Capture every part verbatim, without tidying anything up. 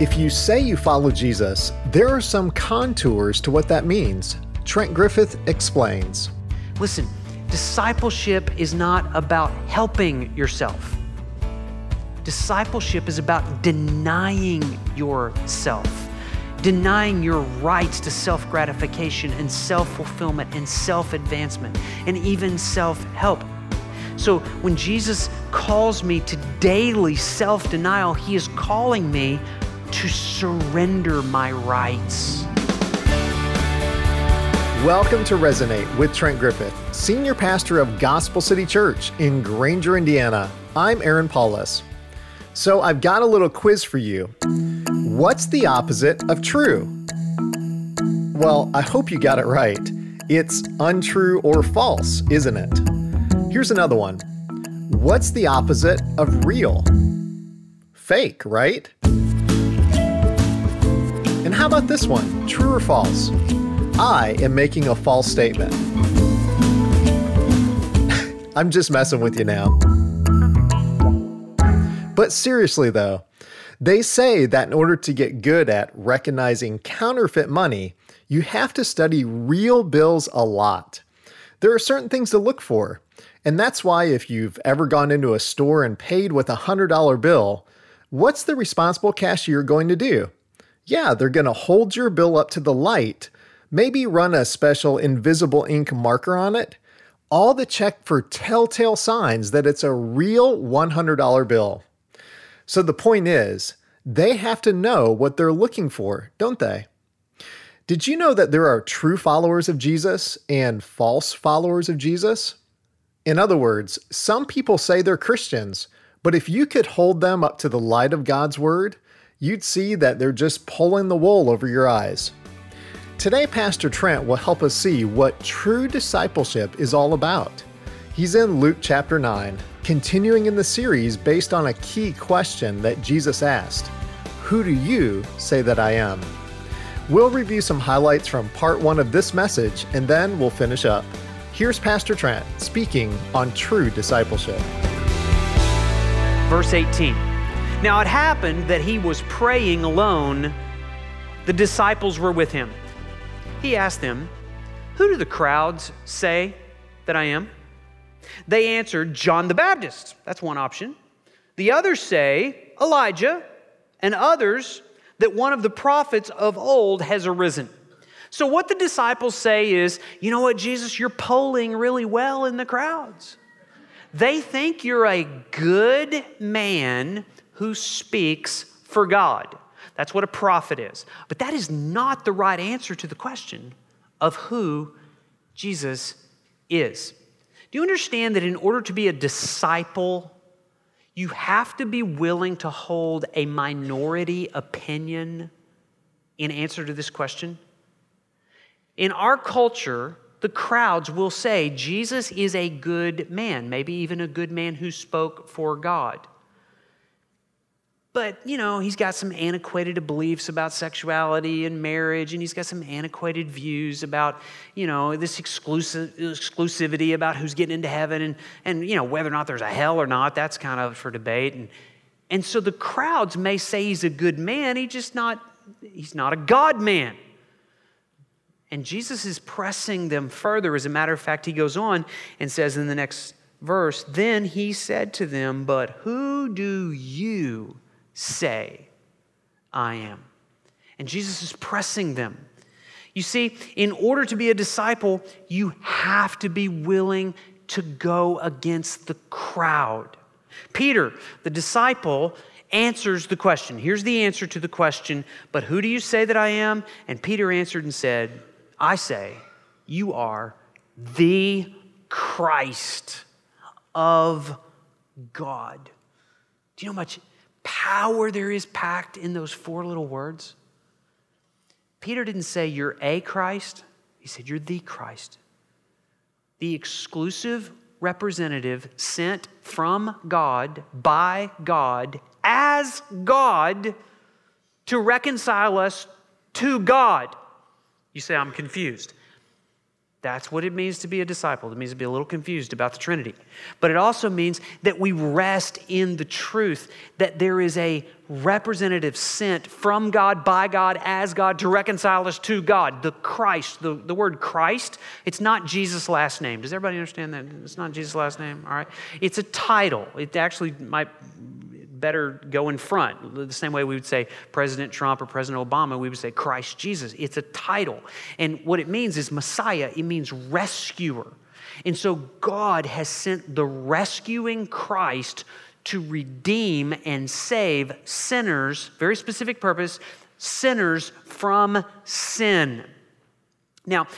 If you say you follow Jesus, there are some contours to what that means. Trent Griffith explains. Listen, discipleship is not about helping yourself. Discipleship is about denying yourself, denying your rights to self-gratification and self-fulfillment and self-advancement and even self-help. So when Jesus calls me to daily self-denial, he is calling me to surrender my rights. Welcome to Resonate with Trent Griffith, Senior Pastor of Gospel City Church in Granger, Indiana. I'm Aaron Paulus. So I've got a little quiz for you. What's the opposite of true? Well, I hope you got it right. It's untrue or false, isn't it? Here's another one. What's the opposite of real? Fake, right? And how about this one? True or false? I am making a false statement. I'm just messing with you now. But seriously though, they say that in order to get good at recognizing counterfeit money, you have to study real bills a lot. There are certain things to look for, and that's why if you've ever gone into a store and paid with a one hundred dollar bill, what's the responsible cashier going to do? Yeah, they're going to hold your bill up to the light, maybe run a special invisible ink marker on it, all to check for telltale signs that it's a real one hundred dollar bill. So the point is, they have to know what they're looking for, don't they? Did you know that there are true followers of Jesus and false followers of Jesus? In other words, some people say they're Christians, but if you could hold them up to the light of God's word, you'd see that they're just pulling the wool over your eyes. Today, Pastor Trent will help us see what true discipleship is all about. He's in Luke chapter nine, continuing in the series based on a key question that Jesus asked, "Who do you say that I am?" We'll review some highlights from part one of this message, and then we'll finish up. Here's Pastor Trent speaking on true discipleship. Verse eighteen. Now it happened that he was praying alone. The disciples were with him. He asked them, "Who do the crowds say that I am?" They answered, "John the Baptist." That's one option. "The others say Elijah, and others that one of the prophets of old has arisen." So what the disciples say is, you know what, Jesus, you're polling really well in the crowds. They think you're a good man who speaks for God. That's what a prophet is. But that is not the right answer to the question of who Jesus is. Do you understand that in order to be a disciple, you have to be willing to hold a minority opinion in answer to this question? In our culture, the crowds will say, Jesus is a good man, maybe even a good man who spoke for God. But, you know, he's got some antiquated beliefs about sexuality and marriage, and he's got some antiquated views about, you know, this exclusive exclusivity about who's getting into heaven and, and you know, whether or not there's a hell or not, that's kind of for debate. And, and so the crowds may say he's a good man, he's just not, he's not a God man. And Jesus is pressing them further. As a matter of fact, he goes on and says in the next verse, "Then he said to them, but who do you say I am?" And Jesus is pressing them. You see, in order to be a disciple, you have to be willing to go against the crowd. Peter, the disciple, answers the question. Here's the answer to the question, "But who do you say that I am?" And Peter answered and said, "I say, you are the Christ of God." Do you know how much power there is packed in those four little words? Peter didn't say you're a Christ. He said you're the Christ. The exclusive representative sent from God, by God, as God, to reconcile us to God. You say, I'm confused. That's what it means to be a disciple. It means to be a little confused about the Trinity. But it also means that we rest in the truth that there is a representative sent from God, by God, as God, to reconcile us to God. The Christ, the, the word Christ, it's not Jesus' last name. Does everybody understand that? It's not Jesus' last name, all right? It's a title. It actually might better go in front. The same way we would say President Trump or President Obama, we would say Christ Jesus. It's a title. And what it means is Messiah. It means rescuer. And so God has sent the rescuing Christ to redeem and save sinners, very specific purpose, sinners from sin. Now,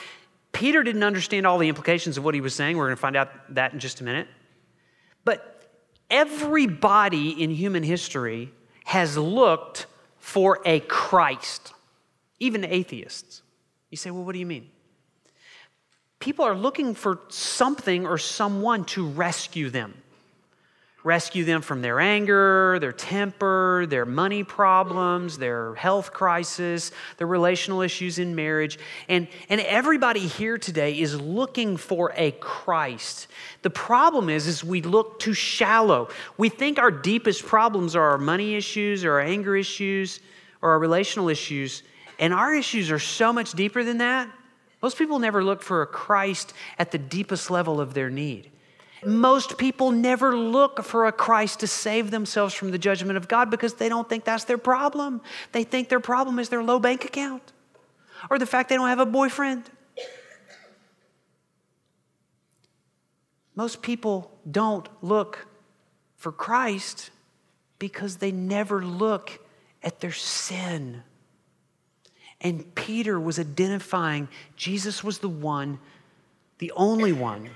Peter didn't understand all the implications of what he was saying. We're going to find out that in just a minute. But everybody in human history has looked for a Christ, even atheists. You say, well, what do you mean? People are looking for something or someone to rescue them. Rescue them from their anger, their temper, their money problems, their health crisis, their relational issues in marriage. And, and everybody here today is looking for a Christ. The problem is, is we look too shallow. We think our deepest problems are our money issues or our anger issues or our relational issues. And our issues are so much deeper than that. Most people never look for a Christ at the deepest level of their need. Most people never look for a Christ to save themselves from the judgment of God because they don't think that's their problem. They think their problem is their low bank account or the fact they don't have a boyfriend. Most people don't look for Christ because they never look at their sin. And Peter was identifying Jesus was the one, the only one,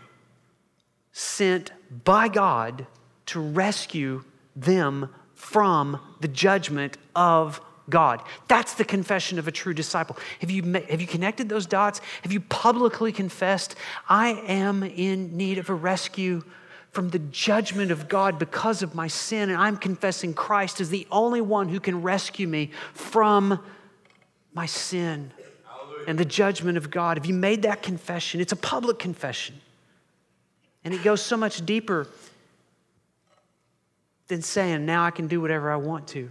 sent by God to rescue them from the judgment of God. That's the confession of a true disciple. Have you have you connected those dots? Have you publicly confessed, I am in need of a rescue from the judgment of God because of my sin, and I'm confessing Christ as the only one who can rescue me from my sin and the judgment of God? Have you made that confession? It's a public confession. And it goes so much deeper than saying, now I can do whatever I want to.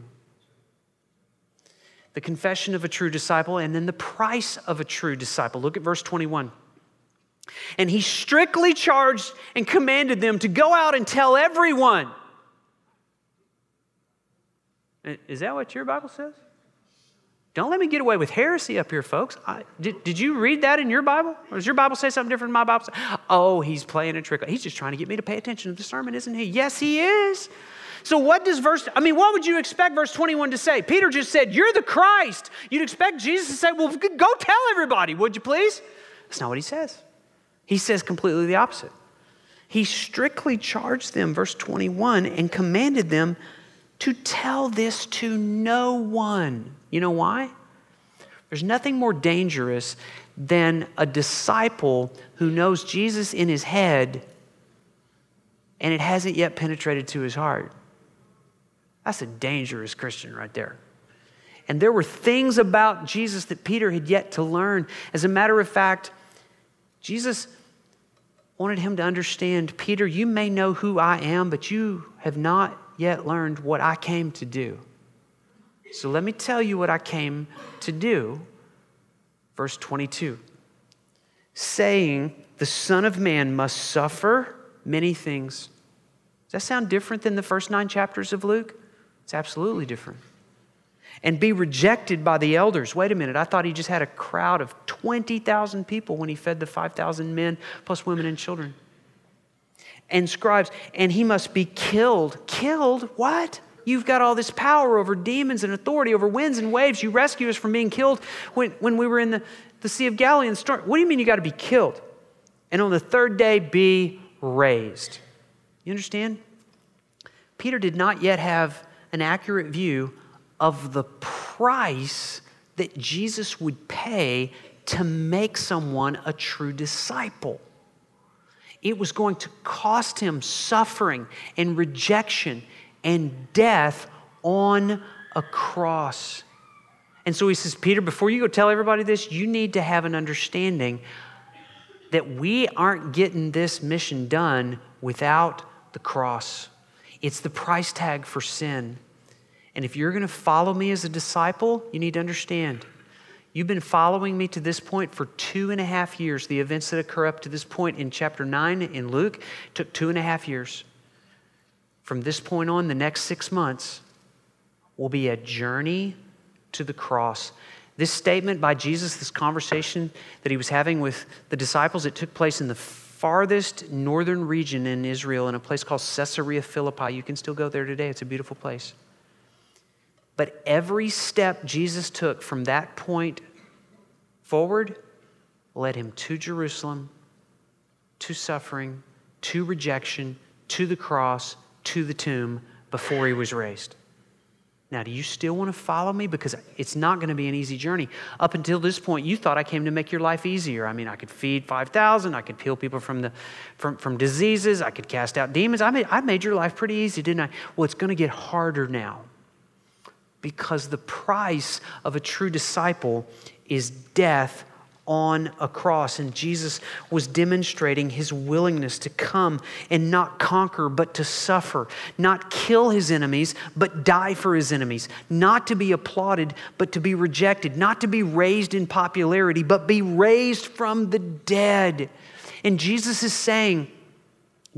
The confession of a true disciple, and then the price of a true disciple. Look at verse twenty-one. And he strictly charged and commanded them to go out and tell everyone. Is that what your Bible says? Don't let me get away with heresy up here, folks. I, did, did you read that in your Bible? Or does your Bible say something different than my Bible? Oh, he's playing a trick. He's just trying to get me to pay attention to the sermon, isn't he? Yes, he is. So what does verse, I mean, what would you expect verse twenty-one to say? Peter just said, you're the Christ. You'd expect Jesus to say, well, go tell everybody, would you please? That's not what he says. He says completely the opposite. He strictly charged them, verse twenty-one, and commanded them to tell this to no one. You know why? There's nothing more dangerous than a disciple who knows Jesus in his head and it hasn't yet penetrated to his heart. That's a dangerous Christian right there. And there were things about Jesus that Peter had yet to learn. As a matter of fact, Jesus wanted him to understand, Peter, you may know who I am, but you have not yet learned what I came to do. So let me tell you what I came to do. Verse twenty-two, saying, the Son of Man must suffer many things. Does that sound different than the first nine chapters of Luke? It's absolutely different. And be rejected by the elders. Wait a minute, I thought he just had a crowd of twenty thousand people when he fed the five thousand men, plus women and children. And scribes, and he must be killed. Killed? What? You've got all this power over demons and authority over winds and waves. You rescue us from being killed when, when we were in the, the Sea of Galilee and storm. What do you mean you got to be killed? And on the third day, be raised. You understand? Peter did not yet have an accurate view of the price that Jesus would pay to make someone a true disciple. It was going to cost him suffering and rejection and death on a cross. And so he says, Peter, before you go tell everybody this, you need to have an understanding that we aren't getting this mission done without the cross. It's the price tag for sin. And if you're going to follow me as a disciple, you need to understand, you've been following me to this point for two and a half years. The events that occur up to this point in chapter nine in Luke took two and a half years. From this point on, the next six months will be a journey to the cross. This statement by Jesus, this conversation that he was having with the disciples, it took place in the farthest northern region in Israel in a place called Caesarea Philippi. You can still go there today. It's a beautiful place. But every step Jesus took from that point forward led him to Jerusalem, to suffering, to rejection, to the cross, to the tomb before he was raised. Now, do you still want to follow me? Because it's not going to be an easy journey. Up until this point, you thought I came to make your life easier. I mean, I could feed five thousand. I could heal people from the from, from diseases. I could cast out demons. I made, I made your life pretty easy, didn't I? Well, it's going to get harder now. Because the price of a true disciple is death on a cross. And Jesus was demonstrating his willingness to come and not conquer, but to suffer, not kill his enemies, but die for his enemies, not to be applauded, but to be rejected, not to be raised in popularity, but be raised from the dead. And Jesus is saying,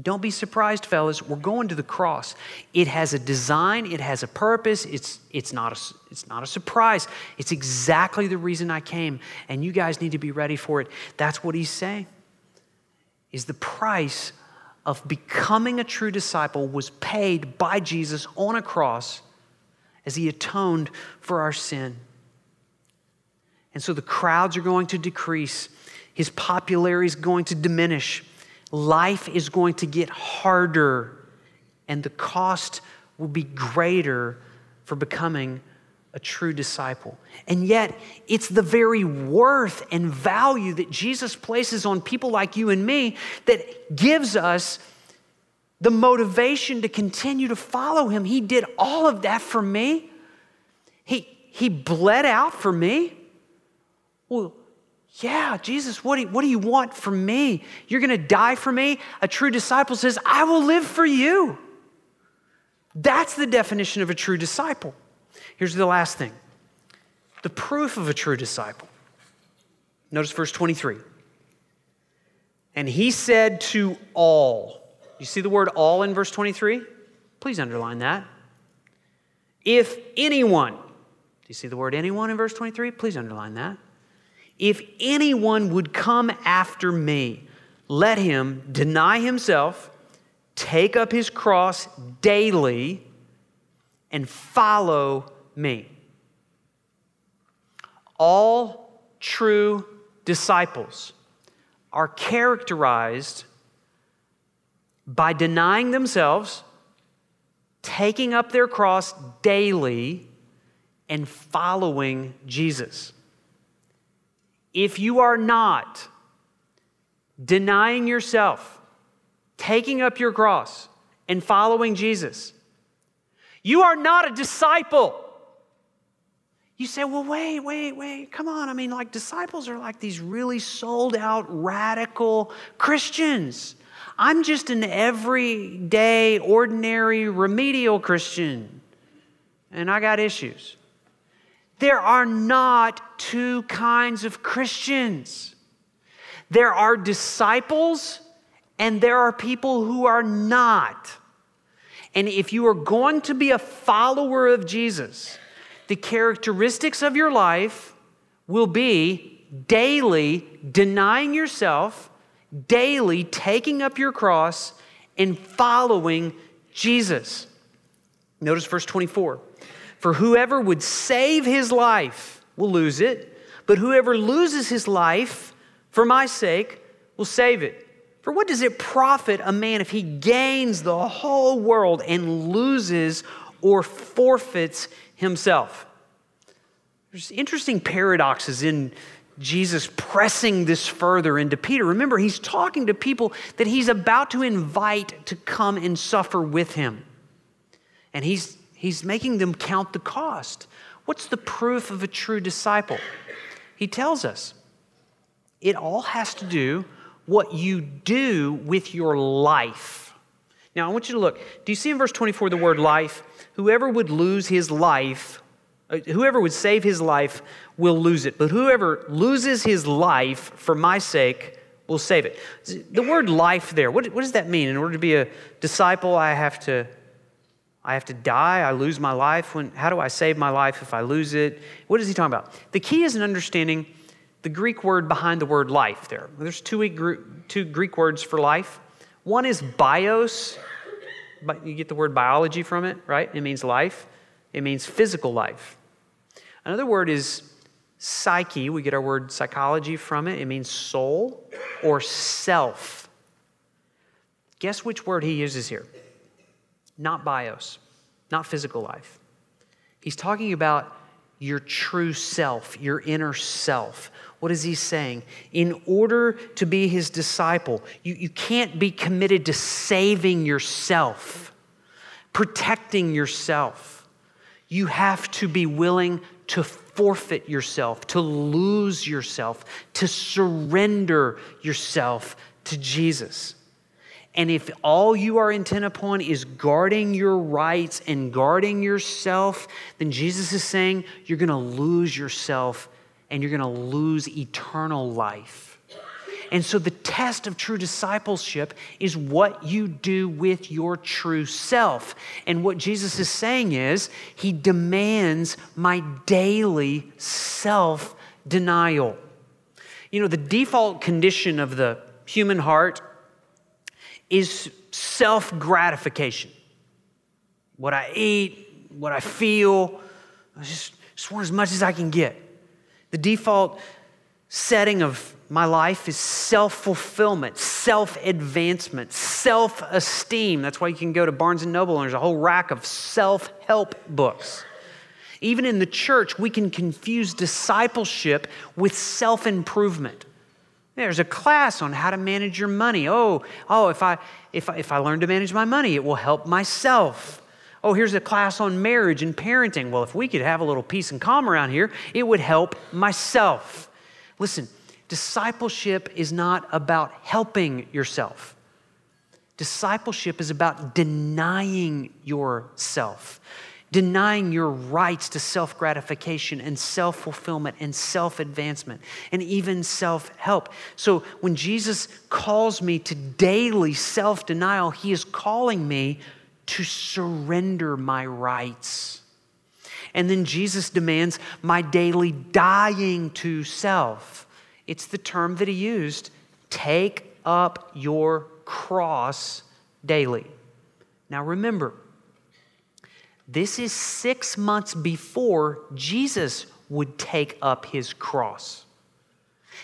don't be surprised, fellas. We're going to the cross. It has a design. It has a purpose. It's, it's, not a, it's not a surprise. It's exactly the reason I came, and you guys need to be ready for it. That's what he's saying, is the price of becoming a true disciple was paid by Jesus on a cross as he atoned for our sin. And so the crowds are going to decrease. His popularity is going to diminish. Life is going to get harder, and the cost will be greater for becoming a true disciple. And yet, it's the very worth and value that Jesus places on people like you and me that gives us the motivation to continue to follow him. He did all of that for me. He, he bled out for me. Well, yeah, Jesus, what do, you, what do you want from me? You're going to die for me? A true disciple says, I will live for you. That's the definition of a true disciple. Here's the last thing. The proof of a true disciple. Notice verse twenty-three. And he said to all. You see the word all in verse twenty-three? Please underline that. If anyone. Do you see the word anyone in verse twenty-three? Please underline that. If anyone would come after me, let him deny himself, take up his cross daily, and follow me. All true disciples are characterized by denying themselves, taking up their cross daily, and following Jesus. If you are not denying yourself, taking up your cross, and following Jesus, you are not a disciple. You say, well, wait, wait, wait, come on. I mean, like disciples are like these really sold out, radical Christians. I'm just an everyday, ordinary, remedial Christian, and I got issues. There are not two kinds of Christians. There are disciples and there are people who are not. And if you are going to be a follower of Jesus, the characteristics of your life will be daily denying yourself, daily taking up your cross, and following Jesus. Notice verse twenty-four. For whoever would save his life will lose it, but whoever loses his life for my sake will save it. For what does it profit a man if he gains the whole world and loses or forfeits himself? There's interesting paradoxes in Jesus pressing this further into Peter. Remember, he's talking to people that he's about to invite to come and suffer with him. And he's He's making them count the cost. What's the proof of a true disciple? He tells us it all has to do what you do with your life. Now, I want you to look. Do you see in verse twenty-four the word life? Whoever would lose his life, whoever would save his life will lose it. But whoever loses his life for my sake will save it. The word life there, what, what does that mean? In order to be a disciple, I have to I have to die, I lose my life. When? How do I save my life if I lose it? What is he talking about? The key is in understanding the Greek word behind the word life there. There's two, two Greek words for life. One is bios, but you get the word biology from it, right? It means life. It means physical life. Another word is psyche. We get our word psychology from it. It means soul or self. Guess which word he uses here? Not bios, not physical life. He's talking about your true self, your inner self. What is he saying? In order to be his disciple, you, you can't be committed to saving yourself, protecting yourself. You have to be willing to forfeit yourself, to lose yourself, to surrender yourself to Jesus. And if all you are intent upon is guarding your rights and guarding yourself, then Jesus is saying you're going to lose yourself and you're going to lose eternal life. And so the test of true discipleship is what you do with your true self. And what Jesus is saying is he demands my daily self-denial. You know, the default condition of the human heart is self-gratification. What I eat, what I feel, I just, just want as much as I can get. The default setting of my life is self-fulfillment, self-advancement, self-esteem. That's why you can go to Barnes and Noble and there's a whole rack of self-help books. Even in the church, we can confuse discipleship with self-improvement. There's a class on how to manage your money. Oh, oh, if I if I, if I learn to manage my money, it will help myself. Oh, here's a class on marriage and parenting. Well, if we could have a little peace and calm around here, it would help myself. Listen, discipleship is not about helping yourself. Discipleship is about denying yourself. Denying your rights to self-gratification and self-fulfillment and self-advancement and even self-help. So when Jesus calls me to daily self-denial, he is calling me to surrender my rights. And then Jesus demands my daily dying to self. It's the term that he used, take up your cross daily. Now remember, this is six months before Jesus would take up his cross.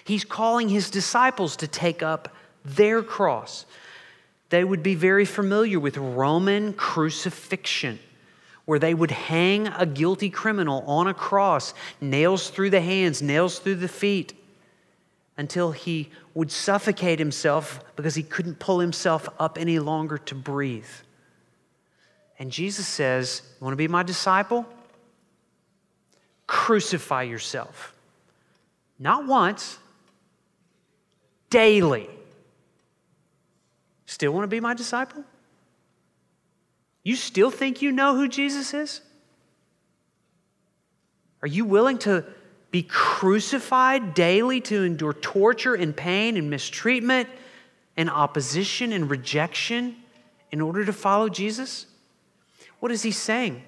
He's calling his disciples to take up their cross. They would be very familiar with Roman crucifixion, where they would hang a guilty criminal on a cross, nails through the hands, nails through the feet, until he would suffocate himself because he couldn't pull himself up any longer to breathe. And Jesus says, you want to be my disciple? Crucify yourself. Not once, daily. Still want to be my disciple? You still think you know who Jesus is? Are you willing to be crucified daily to endure torture and pain and mistreatment and opposition and rejection in order to follow Jesus? What is he saying?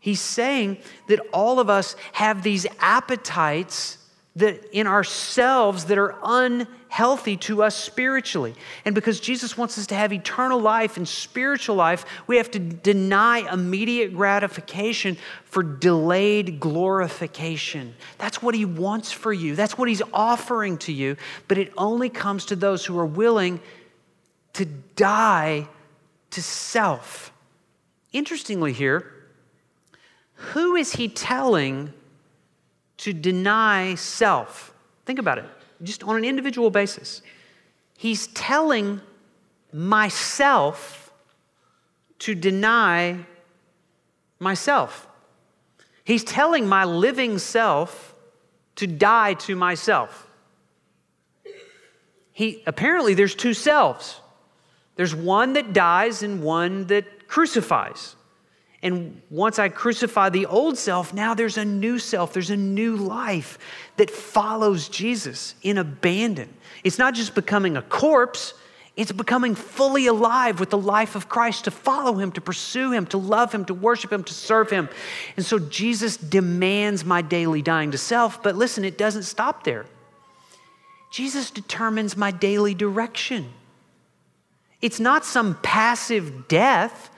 He's saying that all of us have these appetites that in ourselves that are unhealthy to us spiritually. And because Jesus wants us to have eternal life and spiritual life, we have to deny immediate gratification for delayed glorification. That's what he wants for you. That's what he's offering to you. But it only comes to those who are willing to die to self. Interestingly here, who is he telling to deny self? Think about it, just on an individual basis. He's telling myself to deny myself. He's telling my living self to die to myself. he apparently there's two selves. There's one that dies and one that crucifies. And once I crucify the old self, now there's a new self. There's a new life that follows Jesus in abandon. It's not just becoming a corpse. It's becoming fully alive with the life of Christ to follow him, to pursue him, to love him, to worship him, to serve him. And so Jesus demands my daily dying to self. But listen, it doesn't stop there. Jesus determines my daily direction. It's not some passive death.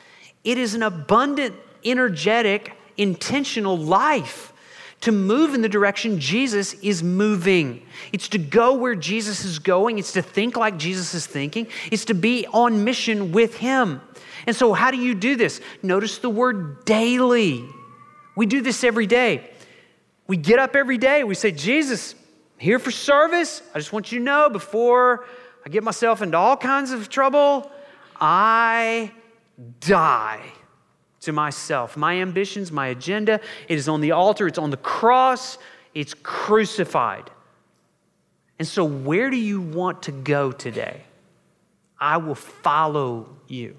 It is an abundant, energetic, intentional life to move in the direction Jesus is moving. It's to go where Jesus is going. It's to think like Jesus is thinking. It's to be on mission with him. And so how do you do this? Notice the word daily. We do this every day. We get up every day. We say, Jesus, I'm here for service. I just want you to know before I get myself into all kinds of trouble, I die to myself. My ambitions, my agenda, it is on the altar, it's on the cross, it's crucified. And so where do you want to go today? I will follow you.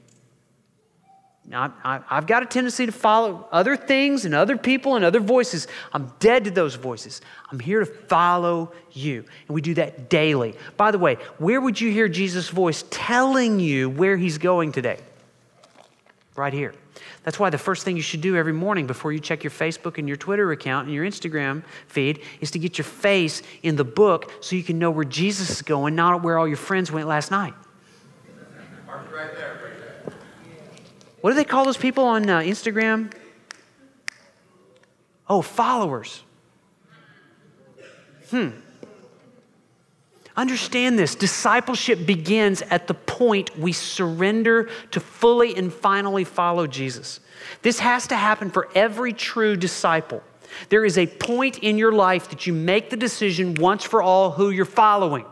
Now, I, I've got a tendency to follow other things and other people and other voices. I'm dead to those voices. I'm here to follow you. And we do that daily. By the way, where would you hear Jesus' voice telling you where he's going today? Right here. That's why the first thing you should do every morning before you check your Facebook and your Twitter account and your Instagram feed is to get your face in the book so you can know where Jesus is going, not where all your friends went last night. Mark right there, right there. What do they call those people on uh, Instagram? Oh, followers. Hmm. Understand this. Discipleship begins at the point we surrender to fully and finally follow Jesus. This has to happen for every true disciple. There is a point in your life that you make the decision once for all who you're following.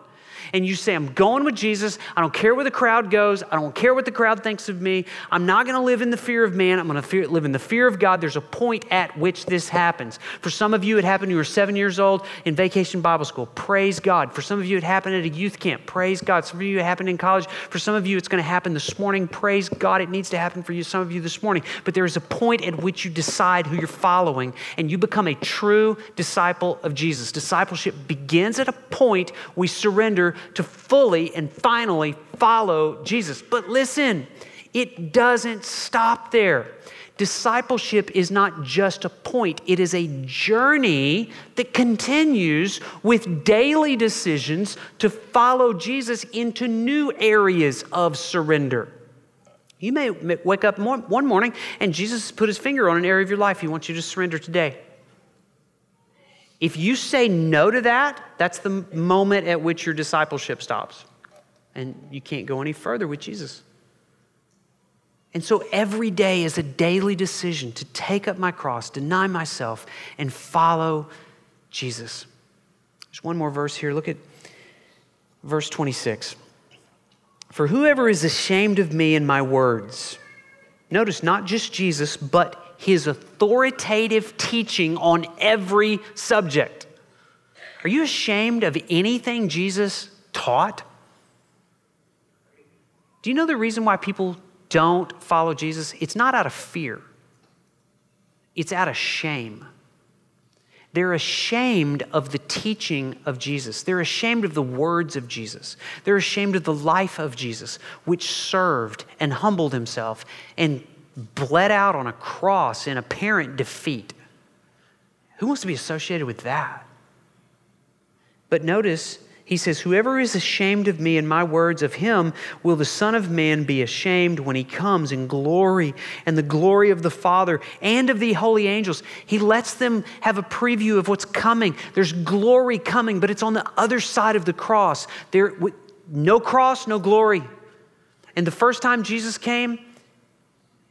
And you say, I'm going with Jesus. I don't care where the crowd goes. I don't care what the crowd thinks of me. I'm not going to live in the fear of man. I'm going to live in the fear of God. There's a point at which this happens. For some of you, it happened when you were seven years old in Vacation Bible School. Praise God. For some of you, it happened at a youth camp. Praise God. Some of you, it happened in college. For some of you, it's going to happen this morning. Praise God. It needs to happen for you, some of you this morning. But there is a point at which you decide who you're following and you become a true disciple of Jesus. Discipleship begins at a point we surrender to fully and finally follow Jesus. But listen, it doesn't stop there. Discipleship is not just a point. It is a journey that continues with daily decisions to follow Jesus into new areas of surrender. You may wake up one morning and Jesus put his finger on an area of your life he wants you to surrender today. If you say no to that, that's the moment at which your discipleship stops. And you can't go any further with Jesus. And so every day is a daily decision to take up my cross, deny myself, and follow Jesus. There's one more verse here. Look at verse twenty-six. For whoever is ashamed of me and my words, notice not just Jesus, but his authoritative teaching on every subject. Are you ashamed of anything Jesus taught? Do you know the reason why people don't follow Jesus? It's not out of fear. It's out of shame. They're ashamed of the teaching of Jesus. They're ashamed of the words of Jesus. They're ashamed of the life of Jesus, which served and humbled himself and bled out on a cross in apparent defeat. Who wants to be associated with that? But notice, he says, whoever is ashamed of me and my words of him will the Son of Man be ashamed when he comes in glory and the glory of the Father and of the holy angels. He lets them have a preview of what's coming. There's glory coming, but it's on the other side of the cross. There, no cross, no glory. And the first time Jesus came,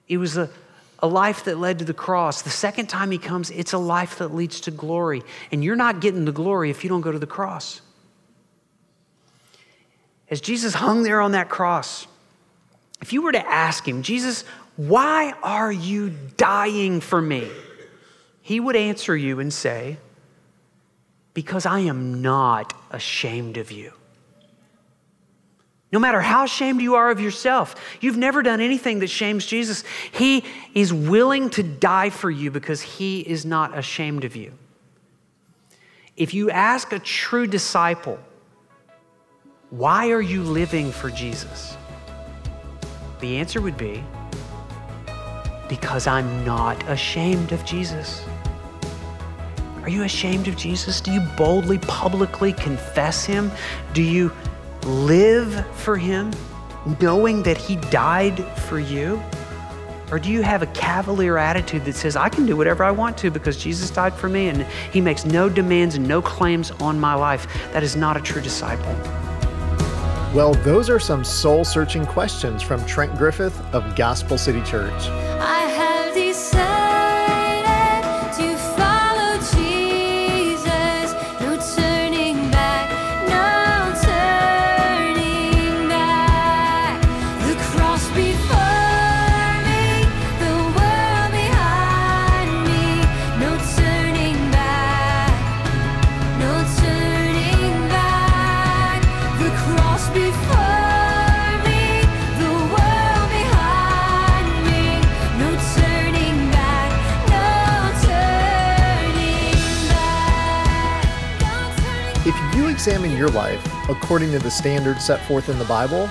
it was a, a life that led to the cross. The second time he comes, it's a life that leads to glory. And you're not getting the glory if you don't go to the cross. As Jesus hung there on that cross, if you were to ask him, Jesus, why are you dying for me? He would answer you and say, because I am not ashamed of you. No matter how ashamed you are of yourself, you've never done anything that shames Jesus. He is willing to die for you because he is not ashamed of you. If you ask a true disciple, why are you living for Jesus? The answer would be, because I'm not ashamed of Jesus. Are you ashamed of Jesus? Do you boldly, publicly confess him? Do you live for him, knowing that he died for you? Or do you have a cavalier attitude that says, I can do whatever I want to because Jesus died for me and he makes no demands and no claims on my life? That is not a true disciple. Well, those are some soul-searching questions from Trent Griffith of Gospel City Church. I have decided to follow Jesus, no turning back, no turning back. The cross before me, the world behind me, no turning back, no turning back. The cross before me, the world behind me, no turning back, no turning back, no turning back. If you examine your life according to the standards set forth in the Bible,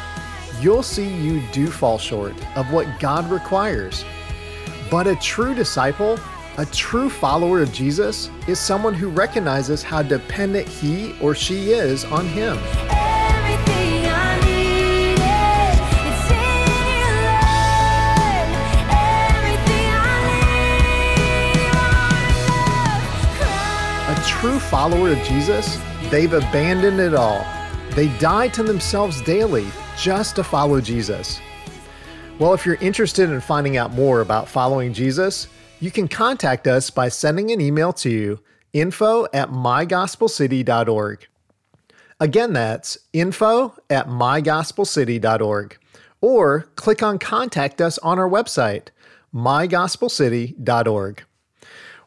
you'll see you do fall short of what God requires. But a true disciple, a true follower of Jesus, is someone who recognizes how dependent he or she is on him. True follower of Jesus, they've abandoned it all. They die to themselves daily just to follow Jesus. Well, if you're interested in finding out more about following Jesus, you can contact us by sending an email to info at my gospel city dot org. Again, that's info at my gospel city dot org. Or click on Contact Us on our website, my gospel city dot org.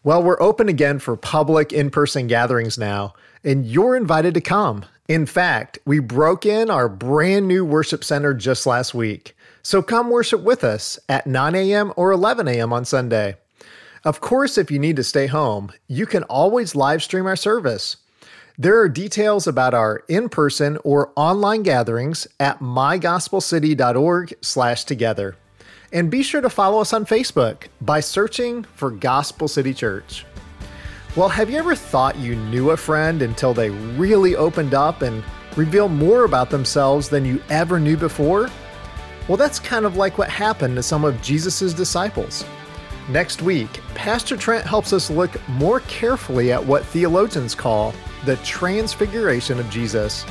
Well, we're open again for public in-person gatherings now, and you're invited to come. In fact, we broke in our brand new worship center just last week. So come worship with us at nine a.m. or eleven a.m. on Sunday. Of course, if you need to stay home, you can always live stream our service. There are details about our in-person or online gatherings at my gospel city dot org slash together. And be sure to follow us on Facebook by searching for Gospel City Church. Well, have you ever thought you knew a friend until they really opened up and revealed more about themselves than you ever knew before? Well, that's kind of like what happened to some of Jesus' disciples. Next week, Pastor Trent helps us look more carefully at what theologians call the transfiguration of Jesus.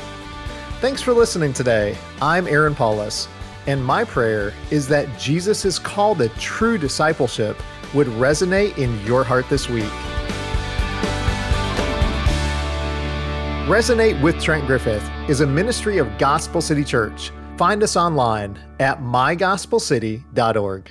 Thanks for listening today. I'm Aaron Paulus. And my prayer is that Jesus' call to true discipleship would resonate in your heart this week. Resonate with Trent Griffith is a ministry of Gospel City Church. Find us online at my gospel city dot org.